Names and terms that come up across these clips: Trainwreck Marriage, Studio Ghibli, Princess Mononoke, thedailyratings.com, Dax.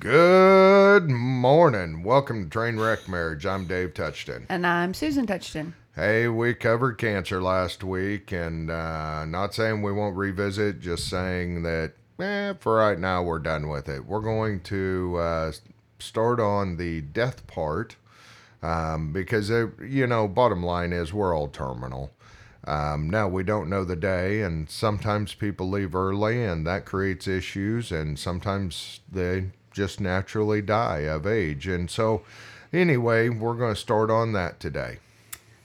Good morning. Welcome to Trainwreck Marriage. I'm Dave Touchton. And I'm Susan Touchton. Hey, we covered cancer last week, and not saying we won't revisit, just saying that for right now we're done with it. We're going to start on the death part because, bottom line is we're all terminal. Now, we don't know the day, and sometimes people leave early, and that creates issues, and sometimes they just naturally die of age. And so, anyway, we're going to start on that today.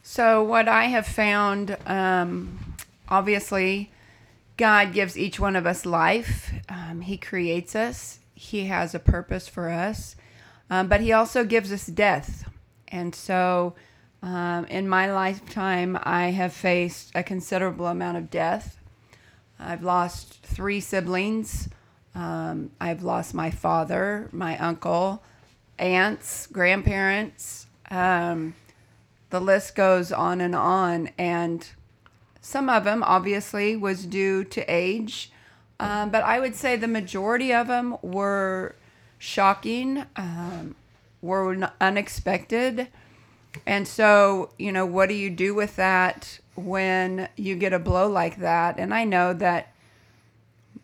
So, what I have found, obviously, God gives each one of us life. He creates us. He has a purpose for us. But He also gives us death. And so, in my lifetime, I have faced a considerable amount of death. I've lost 3 siblings. I've lost my father, my uncle, aunts, grandparents. The list goes on. And some of them, obviously, was due to age. But I would say the majority of them were shocking, were unexpected. And so, what do you do with that when you get a blow like that? And I know that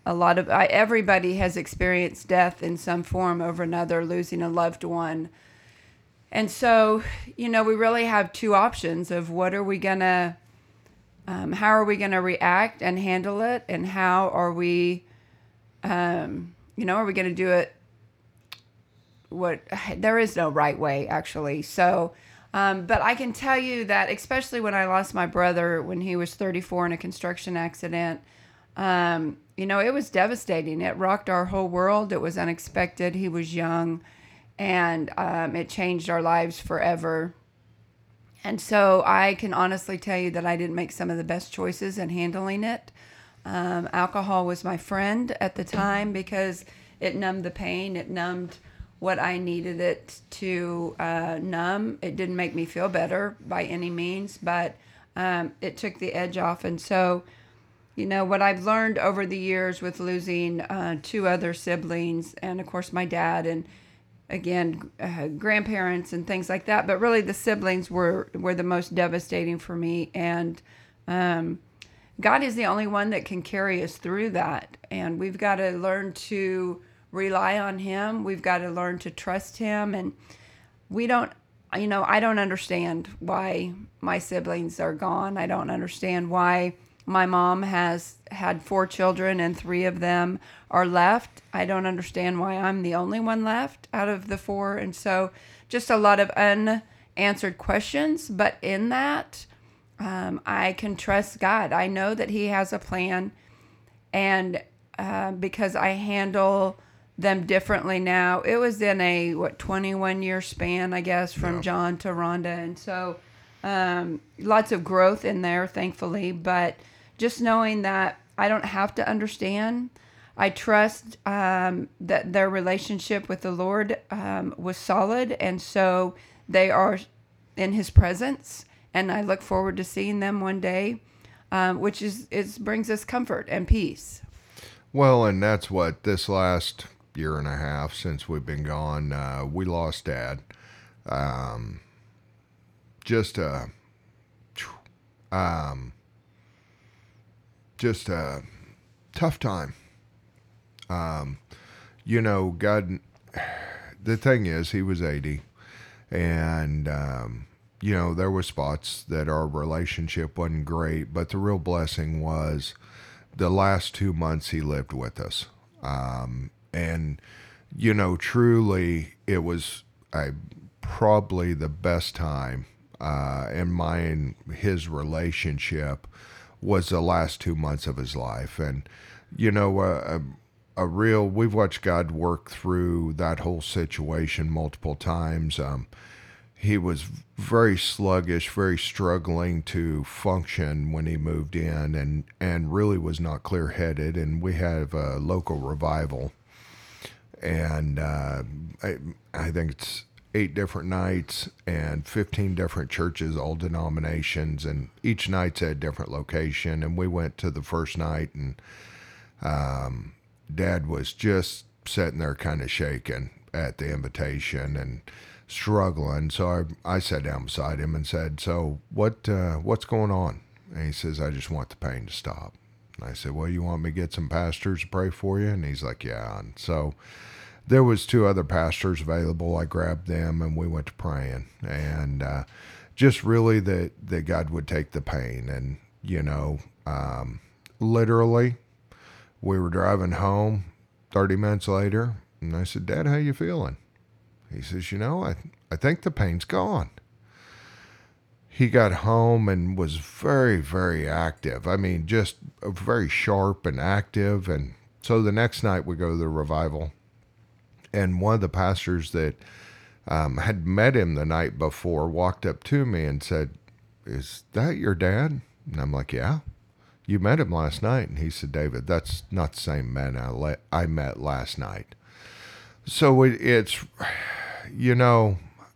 everybody has experienced death in some form over another, losing a loved one. And so, we really have 2 options of how are we going to react and handle it? And how are we, are we going to do it? There is no right way, actually. So, but I can tell you that, especially when I lost my brother when he was 34 in a construction accident, it was devastating. It rocked our whole world. It was unexpected. He was young, and it changed our lives forever. And so I can honestly tell you that I didn't make some of the best choices in handling it. Alcohol was my friend at the time because it numbed the pain. It numbed what I needed it to numb. It didn't make me feel better by any means, but it took the edge off. And so, what I've learned over the years with losing 2 other siblings and, of course, my dad and, again, grandparents and things like that, but really the siblings were the most devastating for me. And God is the only one that can carry us through that. And we've got to learn to rely on Him. We've got to learn to trust Him. And we don't, I don't understand why my siblings are gone. I don't understand why my mom has had 4 children and 3 of them are left. I don't understand why I'm the only one left out of the 4. And so just a lot of unanswered questions. But in that, I can trust God. I know that He has a plan. And because I handle them differently now. It was in a 21-year span, I guess, from John to Rhonda, and so lots of growth in there, thankfully. But just knowing that I don't have to understand, I trust that their relationship with the Lord was solid, and so they are in His presence, and I look forward to seeing them one day, which brings us comfort and peace. Well, and that's what this last year and a half since we've been gone, we lost Dad. Just a tough time. God, the thing is, he was 80, and, there were spots that our relationship wasn't great, but the real blessing was the last 2 months he lived with us. Truly it was probably the best time in his relationship was the last 2 months of his life. And, we've watched God work through that whole situation multiple times. He was very sluggish, very struggling to function when he moved in and really was not clear-headed. And we have a local revival. And I think it's 8 different nights and 15 different churches, all denominations. And each night's at a different location. And we went to the first night, and Dad was just sitting there kind of shaken. at the invitation and struggling. So I sat down beside him and said, so what's going on? And he says, I just want the pain to stop. And I said, well, you want me to get some pastors to pray for you? And he's like, yeah. And so there was 2 other pastors available. I grabbed them and we went to praying, and just really that God would take the pain. And, literally we were driving home 30 minutes later, and I said, Dad, how you feeling? He says, I think the pain's gone. He got home and was very, very active. I mean, just very sharp and active. And so the next night we go to the revival, and one of the pastors that had met him the night before walked up to me and said, is that your dad? And I'm like, yeah. You met him last night. And he said, David, that's not the same man I met last night. So it's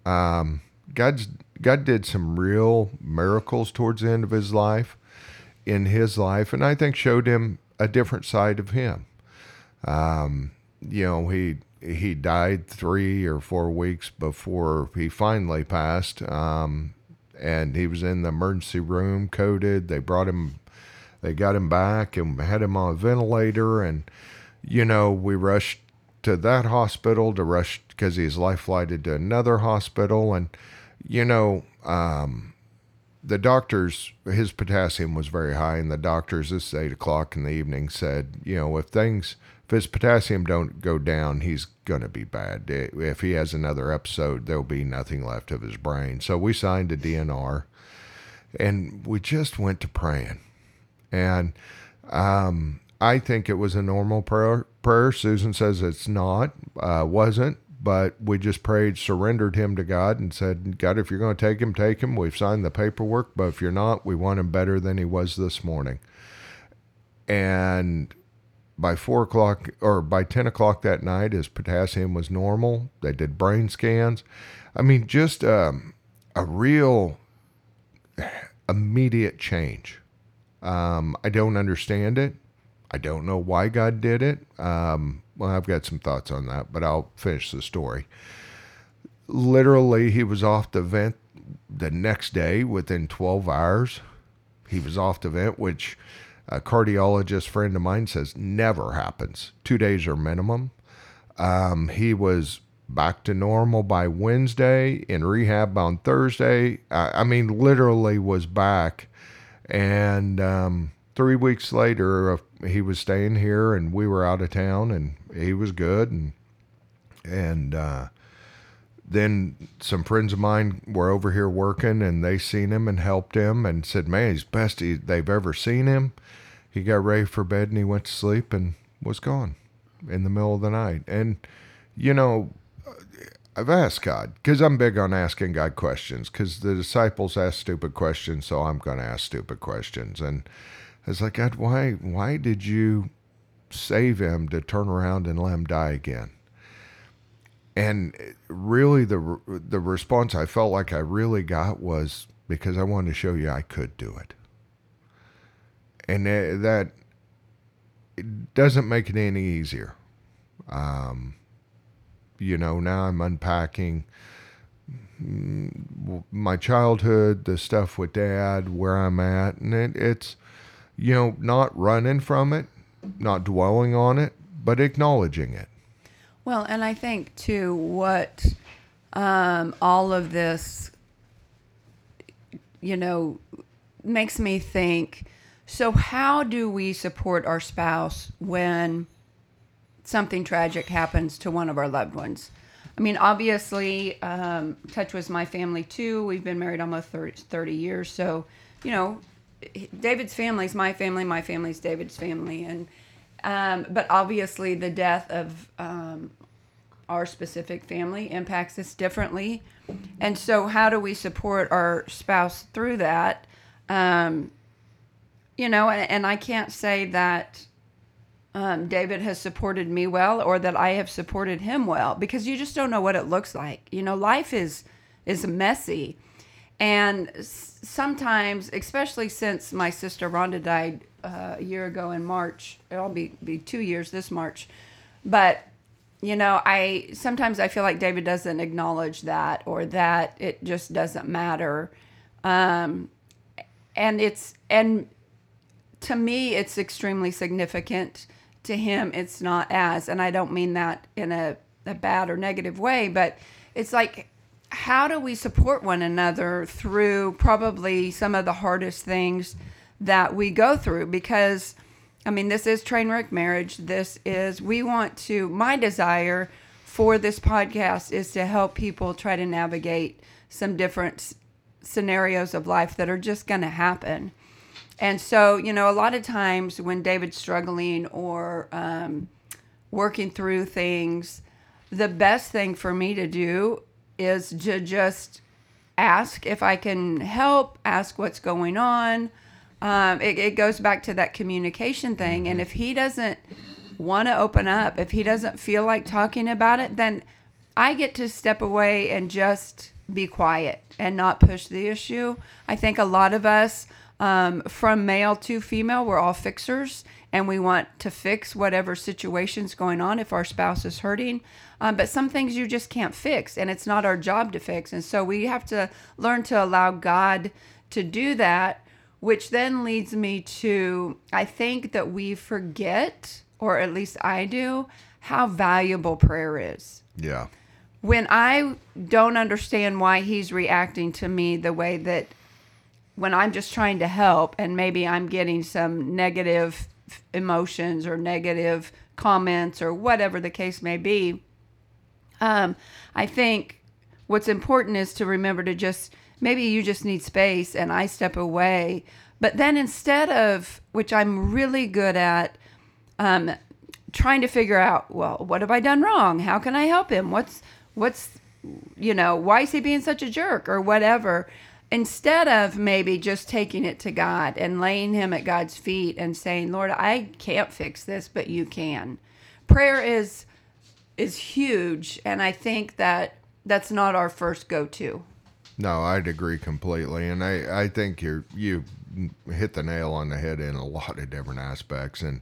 God did some real miracles towards the end of his life, and I think showed him a different side of him. He died 3 or 4 weeks before he finally passed, and he was in the emergency room, coded. They got him back and had him on a ventilator, and, we rushed to that hospital because he's life flighted to another hospital. And, the doctors, his potassium was very high, and the doctors, this is 8:00 in the evening, said, if his potassium don't go down, he's going to be bad. If he has another episode, there'll be nothing left of his brain. So we signed a DNR, and we just went to praying. And I think it was a normal prayer. Susan says it's not, wasn't, but we just prayed, surrendered him to God, and said, God, if you're going to take him, take him. We've signed the paperwork, but if you're not, we want him better than he was this morning. And by 4:00 or by 10 o'clock that night, his potassium was normal. They did brain scans. I mean, just a real immediate change. I don't understand it. I don't know why God did it. I've got some thoughts on that, but I'll finish the story. Literally, he was off the vent the next day. Within 12 hours, he was off the vent, which a cardiologist friend of mine says never happens. 2 days or minimum. He was back to normal by Wednesday, in rehab on Thursday. Literally was back. And 3 weeks later, he was staying here, and we were out of town, and he was good. And then some friends of mine were over here working, and they seen him and helped him and said, man, he's best they've ever seen him. He got ready for bed, and he went to sleep and was gone in the middle of the night. And, I've asked God, because I'm big on asking God questions, because the disciples asked stupid questions, so I'm going to ask stupid questions. And I was like, God, why did you save him to turn around and let him die again? And really the response I felt like I really got was, because I wanted to show you I could do it. And that it doesn't make it any easier. Now I'm unpacking my childhood, the stuff with Dad, where I'm at. And it's, not running from it, not dwelling on it, but acknowledging it. Well, and I think, too, what all of this, makes me think, so how do we support our spouse when something tragic happens to one of our loved ones? I mean, obviously, touch was my family too. We've been married almost 30 years. So, David's family's my family. My family's David's family. And, but obviously the death of, our specific family impacts us differently. And so how do we support our spouse through that? And I can't say that, David has supported me well, or that I have supported him well, because you just don't know what it looks like. Life is messy. And sometimes, especially since my sister Rhonda died a year ago in March, it'll be 2 years this March, but you know, sometimes I feel like David doesn't acknowledge that, or that it just doesn't matter. And to me, it's extremely significant. To him, it's not as, and I don't mean that in a bad or negative way, but it's like, how do we support one another through probably some of the hardest things that we go through? Because, I mean, this is Trainwreck Marriage. My desire for this podcast is to help people try to navigate some different scenarios of life that are just going to happen. And so, you know, a lot of times when David's struggling or working through things, the best thing for me to do is to just ask if I can help, ask what's going on. It goes back to that communication thing. And if he doesn't want to open up, if he doesn't feel like talking about it, then I get to step away and just be quiet and not push the issue. I think a lot of us, from male to female, we're all fixers, and we want to fix whatever situation's going on if our spouse is hurting. But some things you just can't fix, and it's not our job to fix. And so we have to learn to allow God to do that, which then leads me to, I think that we forget, or at least I do, how valuable prayer is. Yeah. When I don't understand why he's reacting to me the way that, when I'm just trying to help and maybe I'm getting some negative emotions or negative comments or whatever the case may be, I think what's important is to remember to just, maybe you just need space and I step away. But then instead of, which I'm really good at, trying to figure out, well, what have I done wrong? How can I help him? Why is he being such a jerk or whatever? Instead of maybe just taking it to God and laying him at God's feet and saying, Lord, I can't fix this, but you can. Prayer is huge, and I think that that's not our first go-to. No, I'd agree completely, and I think you hit the nail on the head in a lot of different aspects, and,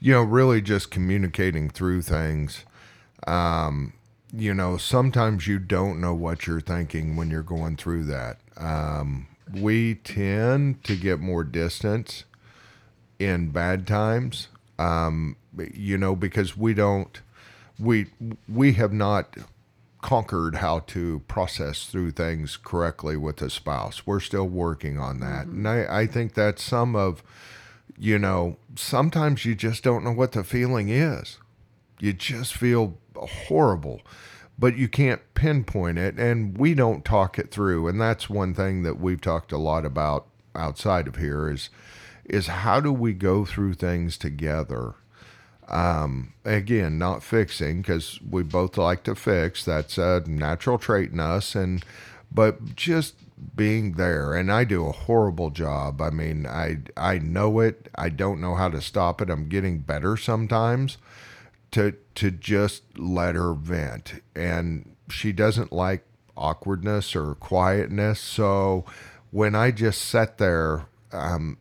you know, really just communicating through things. You know, sometimes you don't know what you're thinking when you're going through that. We tend to get more distance in bad times, you know, because we have not conquered how to process through things correctly with a spouse. We're still working on that. Mm-hmm. And I think that's some of, you know, sometimes you just don't know what the feeling is. You just feel horrible, but you can't pinpoint it, and we don't talk it through. And that's one thing that we've talked a lot about outside of here is how do we go through things together? Again, not fixing, because we both like to fix. That's a natural trait in us, but just being there. And I do a horrible job. I mean, I know it. I don't know how to stop it. I'm getting better sometimes to just let her vent. And she doesn't like awkwardness or quietness. So when I just sat there,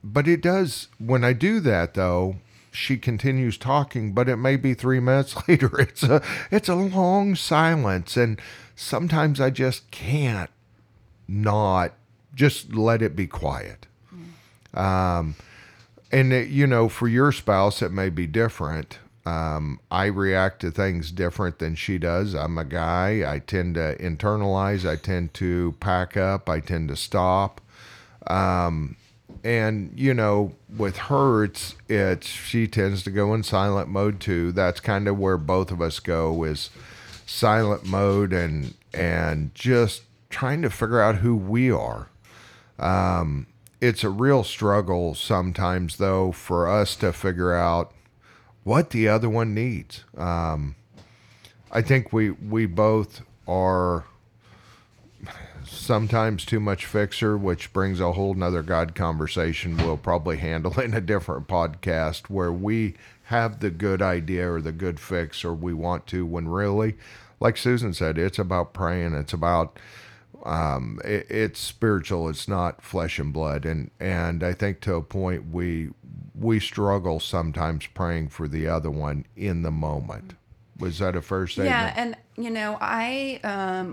but it does, when I do that though, she continues talking, but it may be 3 minutes later. It's a long silence. And sometimes I just can't not just let it be quiet. Mm. And it, you know, for your spouse, it may be different. I react to things different than she does. I'm a guy. I tend to internalize. I tend to pack up. I tend to stop. And, you know, with her, she tends to go in silent mode too. That's kind of where both of us go, is silent mode and just trying to figure out who we are. It's a real struggle sometimes though for us to figure out what the other one needs. I think we both are sometimes too much fixer, which brings a whole nother God conversation we'll probably handle in a different podcast, where we have the good idea or the good fix, or we want to, when really, like Susan said, it's about praying. It's about, it's spiritual. It's not flesh and blood. And I think to a point we struggle sometimes praying for the other one in the moment. Was that a first date? Yeah, and you know, I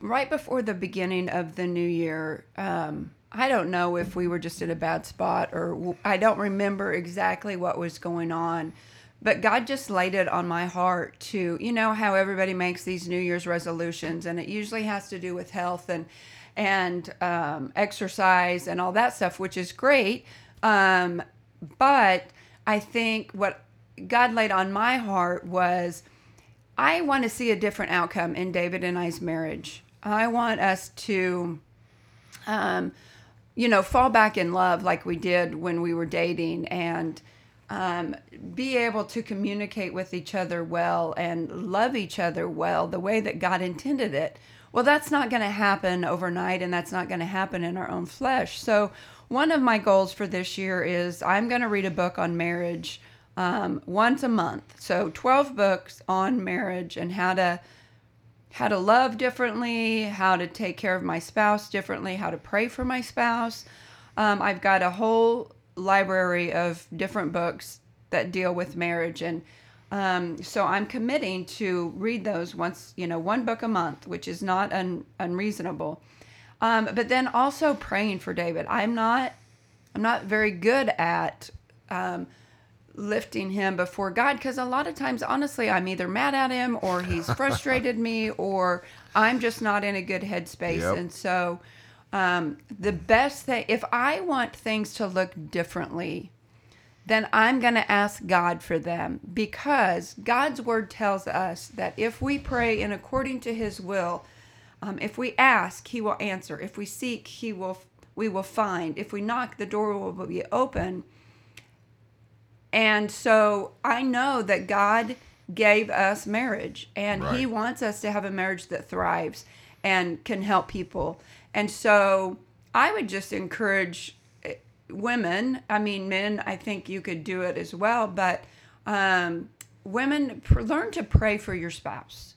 right before the beginning of the new year, I don't know if we were just in a bad spot or I don't remember exactly what was going on, but God just laid it on my heart to, you know, how everybody makes these New Year's resolutions, and it usually has to do with health and exercise and all that stuff, which is great. But I think what God laid on my heart was, I want to see a different outcome in David and I's marriage. I want us to, you know, fall back in love like we did when we were dating, and be able to communicate with each other well and love each other well the way that God intended it. Well, that's not going to happen overnight, and that's not going to happen in our own flesh. So one of my goals for this year is I'm going to read a book on marriage once a month. So 12 books on marriage and how to love differently, how to take care of my spouse differently, how to pray for my spouse. I've got a whole library of different books that deal with marriage, and so I'm committing to read those once, you know, one book a month, which is not unreasonable. But then also praying for David. I'm not very good at lifting him before God, because a lot of times, honestly, I'm either mad at him or he's frustrated me, or I'm just not in a good headspace. Yep. And so the best thing, if I want things to look differently, then I'm going to ask God for them, because God's word tells us that if we pray and according to his will, if we ask, he will answer. If we seek, we will find. If we knock, the door will be open. And so I know that God gave us marriage, and right. He wants us to have a marriage that thrives and can help people. And so I would just encourage women, I mean, men, I think you could do it as well, but women, learn to pray for your spouse.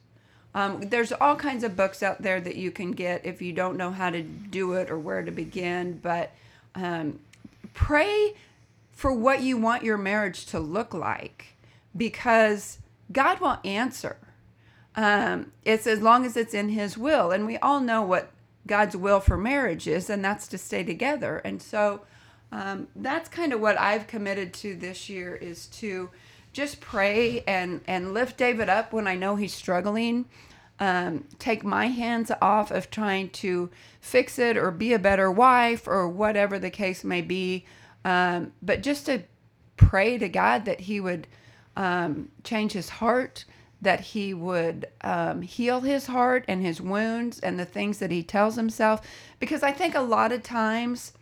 There's all kinds of books out there that you can get if you don't know how to do it or where to begin, but pray for what you want your marriage to look like, because God will answer. It's as long as it's in his will, and we all know what God's will for marriage is, and that's to stay together. And so that's kind of what I've committed to this year, is to just pray and lift David up when I know he's struggling. Take my hands off of trying to fix it or be a better wife or whatever the case may be. But just to pray to God that he would change his heart, that he would heal his heart and his wounds and the things that he tells himself. Because I think a lot of times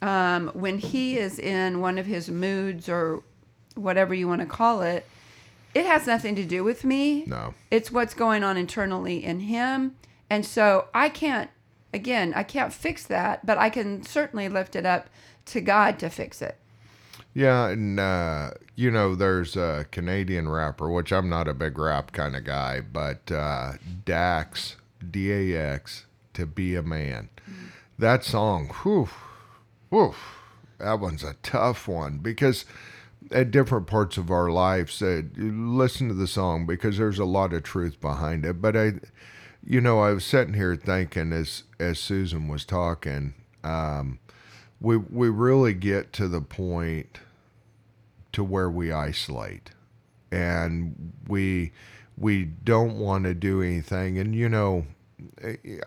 when he is in one of his moods or whatever you want to call it, it has nothing to do with me. No. It's what's going on internally in him. And so I can't fix that, but I can certainly lift it up to God to fix it. Yeah, and you know, there's a Canadian rapper, which I'm not a big rap kind of guy, but Dax, D-A-X, To Be a Man. That song, that one's a tough one, because at different parts of our lives, listen to the song, because there's a lot of truth behind it. But I was sitting here thinking as Susan was talking, we really get to the point to where we isolate, and we don't want to do anything. And, you know,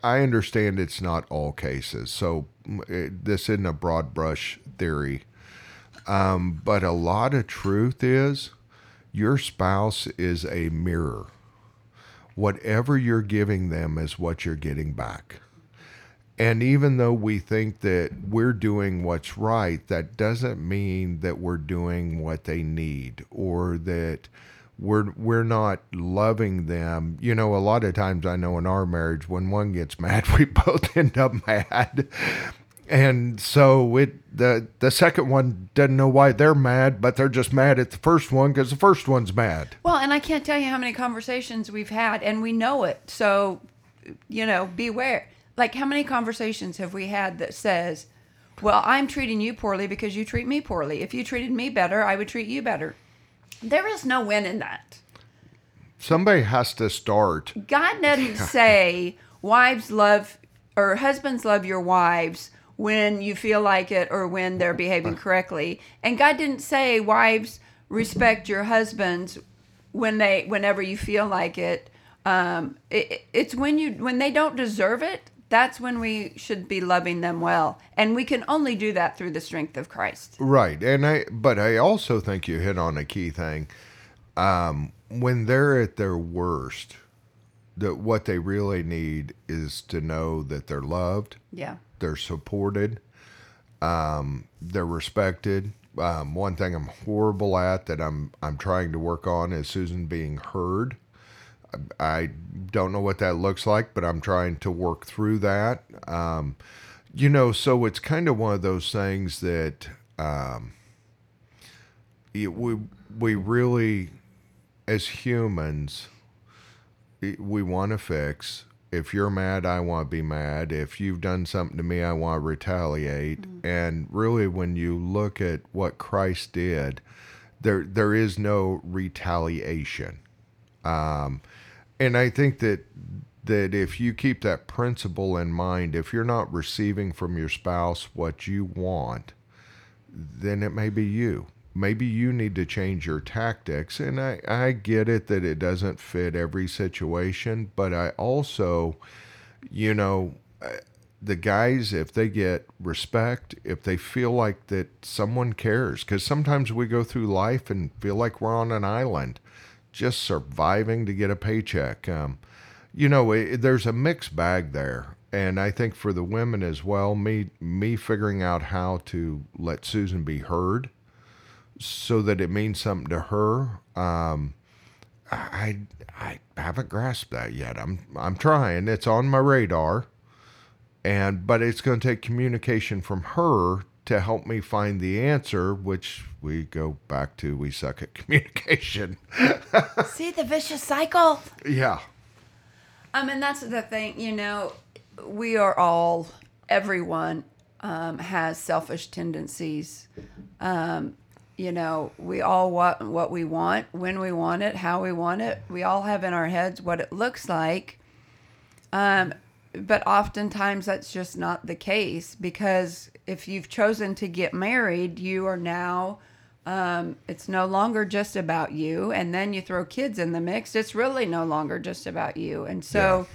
I understand it's not all cases, so this isn't a broad brush theory. But a lot of truth is your spouse is a mirror. Whatever you're giving them is what you're getting back. And even though we think that we're doing what's right, that doesn't mean that we're doing what they need, or that we're not loving them. You know, a lot of times I know in our marriage, when one gets mad, we both end up mad. And so the second one doesn't know why they're mad, but they're just mad at the first one because the first one's mad. Well, and I can't tell you how many conversations we've had, and we know it. So, you know, beware. Like, how many conversations have we had that says, well, I'm treating you poorly because you treat me poorly. If you treated me better, I would treat you better. There is no win in that. Somebody has to start. God doesn't say wives love or husbands love your wives when you feel like it or when they're behaving correctly. And God didn't say wives respect your husbands whenever you feel like it. It's when they don't deserve it, that's when we should be loving them well. And we can only do that through the strength of Christ. Right. But I also think you hit on a key thing. When they're at their worst, what they really need is to know that they're loved. Yeah. They're supported. They're respected. One thing I'm horrible at that I'm trying to work on is Susan being heard. I don't know what that looks like, but I'm trying to work through that. So it's kind of one of those things that we really, as humans, we want to fix. If you're mad, I want to be mad. If you've done something to me, I want to retaliate. Mm-hmm. And really, when you look at what Christ did, there is no retaliation. And I think that if you keep that principle in mind, if you're not receiving from your spouse what you want, then it may be you. Maybe you need to change your tactics. And I get it that it doesn't fit every situation, but I also, the guys, if they get respect, if they feel like that someone cares, because sometimes we go through life and feel like we're on an island, just surviving to get a paycheck. There's a mixed bag there. And I think for the women as well, me figuring out how to let Susan be heard so that it means something to her. I haven't grasped that yet. I'm trying. It's on my radar. But it's going to take communication from her to help me find the answer, which we go back to, we suck at communication. See the vicious cycle? Yeah. And that's the thing, we are all, everyone has selfish tendencies. We all want what we want, when we want it, how we want it. We all have in our heads what it looks like. But oftentimes that's just not the case, because if you've chosen to get married, you are now, it's no longer just about you. And then you throw kids in the mix. It's really no longer just about you. And so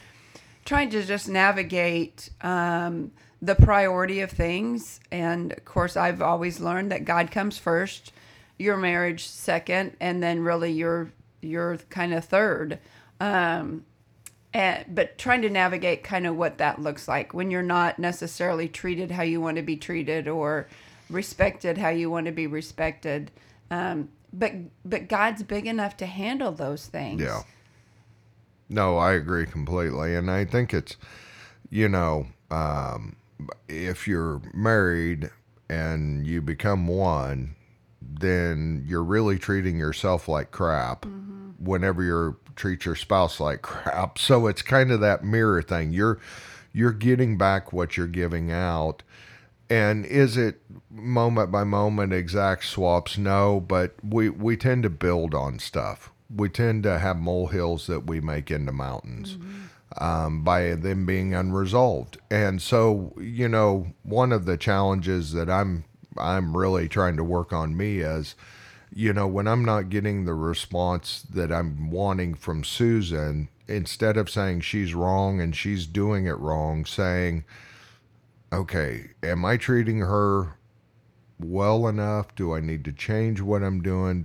trying to just navigate the priority of things. And of course, I've always learned that God comes first, your marriage second, and then really your kind of third. But trying to navigate kind of what that looks like when you're not necessarily treated how you want to be treated or respected how you want to be respected. But God's big enough to handle those things. Yeah. No, I agree completely. And I think it's, if you're married and you become one, then you're really treating yourself like crap whenever you're treat your spouse like crap. So it's kind of that mirror thing. You're getting back what you're giving out. And is it moment by moment exact swaps? No, but we tend to build on stuff. We tend to have molehills that we make into mountains by them being unresolved. And so, one of the challenges that I'm really trying to work on me is, when I'm not getting the response that I'm wanting from Susan, instead of saying she's wrong and she's doing it wrong, saying, okay, am I treating her well enough? Do I need to change what I'm doing?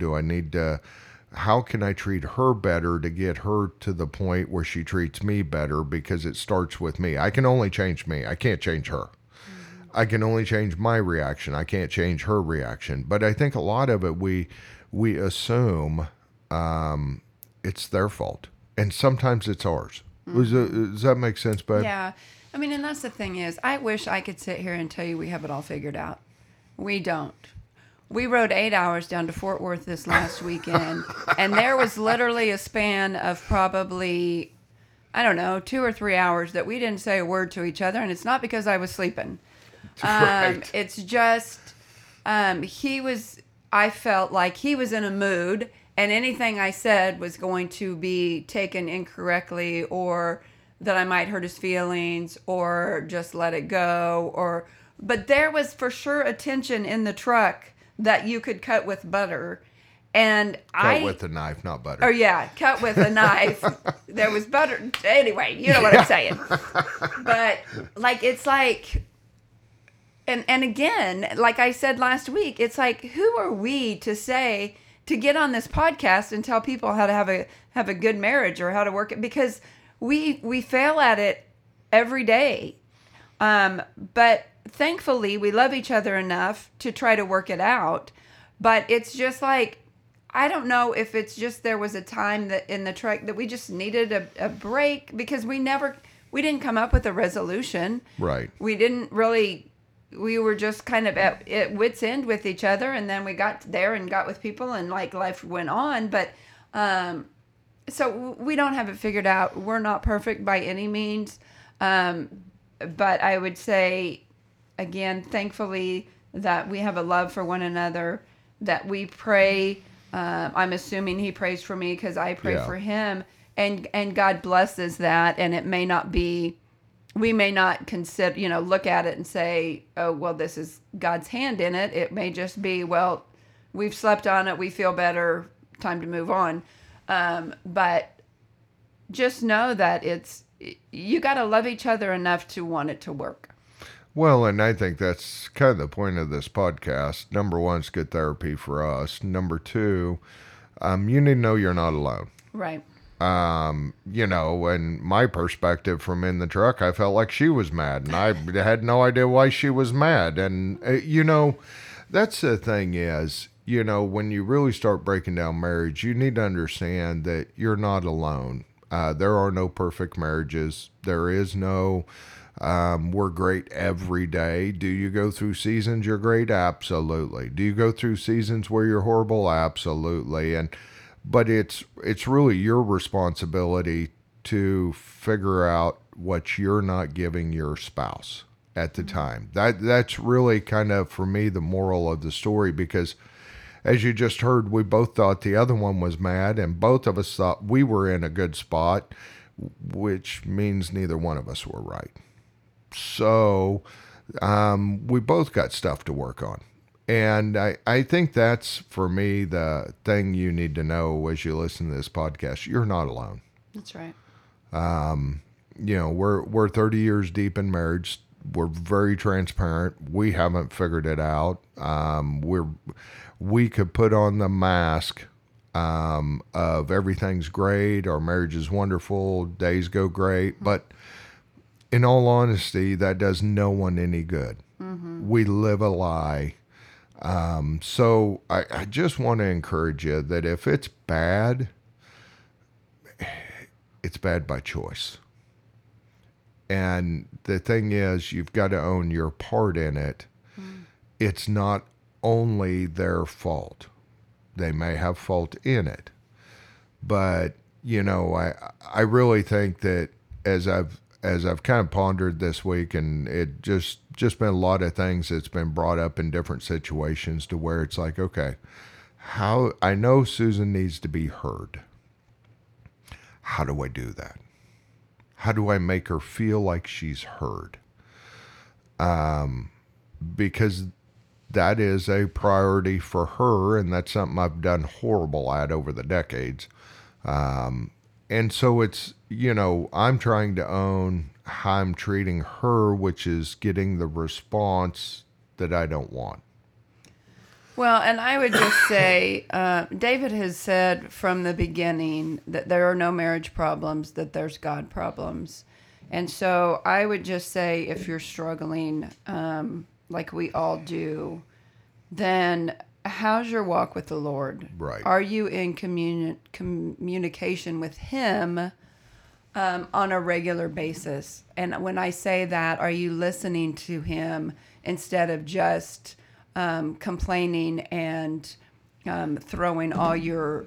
How can I treat her better to get her to the point where she treats me better? Because it starts with me. I can only change me. I can't change her. I can only change my reaction. I can't change her reaction. But I think a lot of it, we assume it's their fault. And sometimes it's ours. Does that make sense, babe? Yeah. I mean, and that's the thing is, I wish I could sit here and tell you we have it all figured out. We don't. We rode 8 hours down to Fort Worth this last weekend, and there was literally a span of probably, 2 or 3 hours that we didn't say a word to each other, and it's not because I was sleeping. Right. It's just, I felt like he was in a mood and anything I said was going to be taken incorrectly, or that I might hurt his feelings, or just let it go, or... But there was for sure a tension in the truck that you could cut with butter, and cut with a knife, not butter. Oh yeah, cut with a knife. There was butter. Anyway, you know what I'm saying. But like, it's like, and again, like I said last week, it's like, who are we to say to get on this podcast and tell people how to have a good marriage or how to work it? Because we fail at it every day. But thankfully, we love each other enough to try to work it out. But it's just like, I don't know if it's just there was a time that in the truck that we just needed a break, because we didn't come up with a resolution. Right. We were just kind of at wit's end with each other. And then we got there and got with people, and like life went on. But so we don't have it figured out. We're not perfect by any means. But I would say, again, thankfully that we have a love for one another, that we pray. I'm assuming he prays for me because I pray for him, and God blesses that. And it may not be, we may not consider, look at it and say, oh, well, this is God's hand in it. It may just be, well, we've slept on it. We feel better. Time to move on. But just know that you got to love each other enough to want it to work. Well, and I think that's kind of the point of this podcast. Number one, it's good therapy for us. Number two, you need to know you're not alone. Right. And my perspective from in the truck, I felt like she was mad, and I had no idea why she was mad. And, that's the thing is, when you really start breaking down marriage, you need to understand that you're not alone. There are no perfect marriages. There is no... we're great every day. Do you go through seasons you're great? Absolutely. Do you go through seasons where you're horrible? Absolutely. But it's really your responsibility to figure out what you're not giving your spouse at the time. That's really kind of, for me, the moral of the story, because as you just heard, we both thought the other one was mad, and both of us thought we were in a good spot, which means neither one of us were right. So we both got stuff to work on. And I think that's, for me, the thing you need to know as you listen to this podcast. You're not alone. That's right. We're 30 years deep in marriage. We're very transparent. We haven't figured it out. We could put on the mask of everything's great, our marriage is wonderful, days go great, but... in all honesty, that does no one any good. Mm-hmm. We live a lie. So I just want to encourage you that if it's bad, it's bad by choice. And the thing is, you've got to own your part in it. Mm-hmm. It's not only their fault. They may have fault in it. But, I really think that as I've kind of pondered this week, and it just been a lot of things that's been brought up in different situations to where it's like, okay, how I know Susan needs to be heard. How do I do that? How do I make her feel like she's heard? Because that is a priority for her, and that's something I've done horrible at over the decades. And so it's, I'm trying to own how I'm treating her, which is getting the response that I don't want. Well, and I would just say, David has said from the beginning that there are no marriage problems, that there's God problems. And so I would just say, if you're struggling, like we all do, then... how's your walk with the Lord? Right. Are you in communication with Him on a regular basis? And when I say that, are you listening to Him instead of just complaining and throwing all your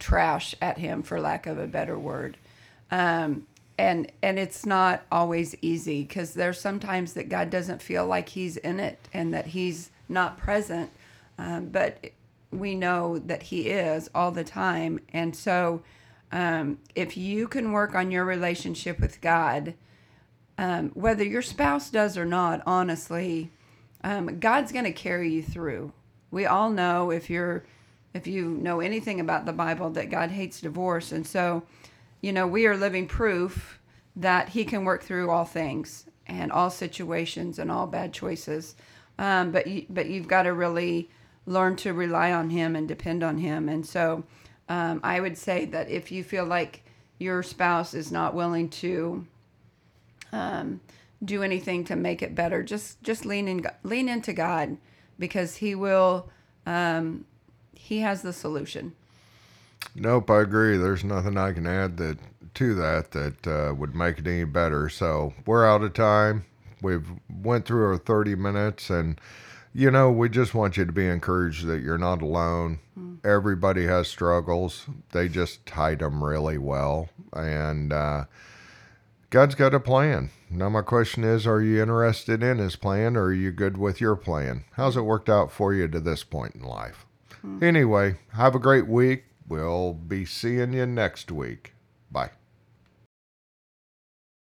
trash at Him, for lack of a better word? And it's not always easy, because there's sometimes that God doesn't feel like He's in it and that He's not present. But we know that he is all the time. And so if you can work on your relationship with God, whether your spouse does or not, honestly, God's going to carry you through. We all know, if you know anything about the Bible, that God hates divorce. And so, you know, we are living proof that he can work through all things and all situations and all bad choices. But you've got to really learn to rely on him and depend on him. And so I would say that if you feel like your spouse is not willing to do anything to make it better, just lean into God, because he will, he has the solution. Nope, I agree. There's nothing I can add that would make it any better. So we're out of time. We've went through our 30 minutes, and you know, we just want you to be encouraged that you're not alone. Mm-hmm. Everybody has struggles. They just hide them really well, and God's got a plan. Now my question is, are you interested in his plan, or are you good with your plan? How's it worked out for you to this point in life? Mm-hmm. Anyway, have a great week. We'll be seeing you next week. Bye.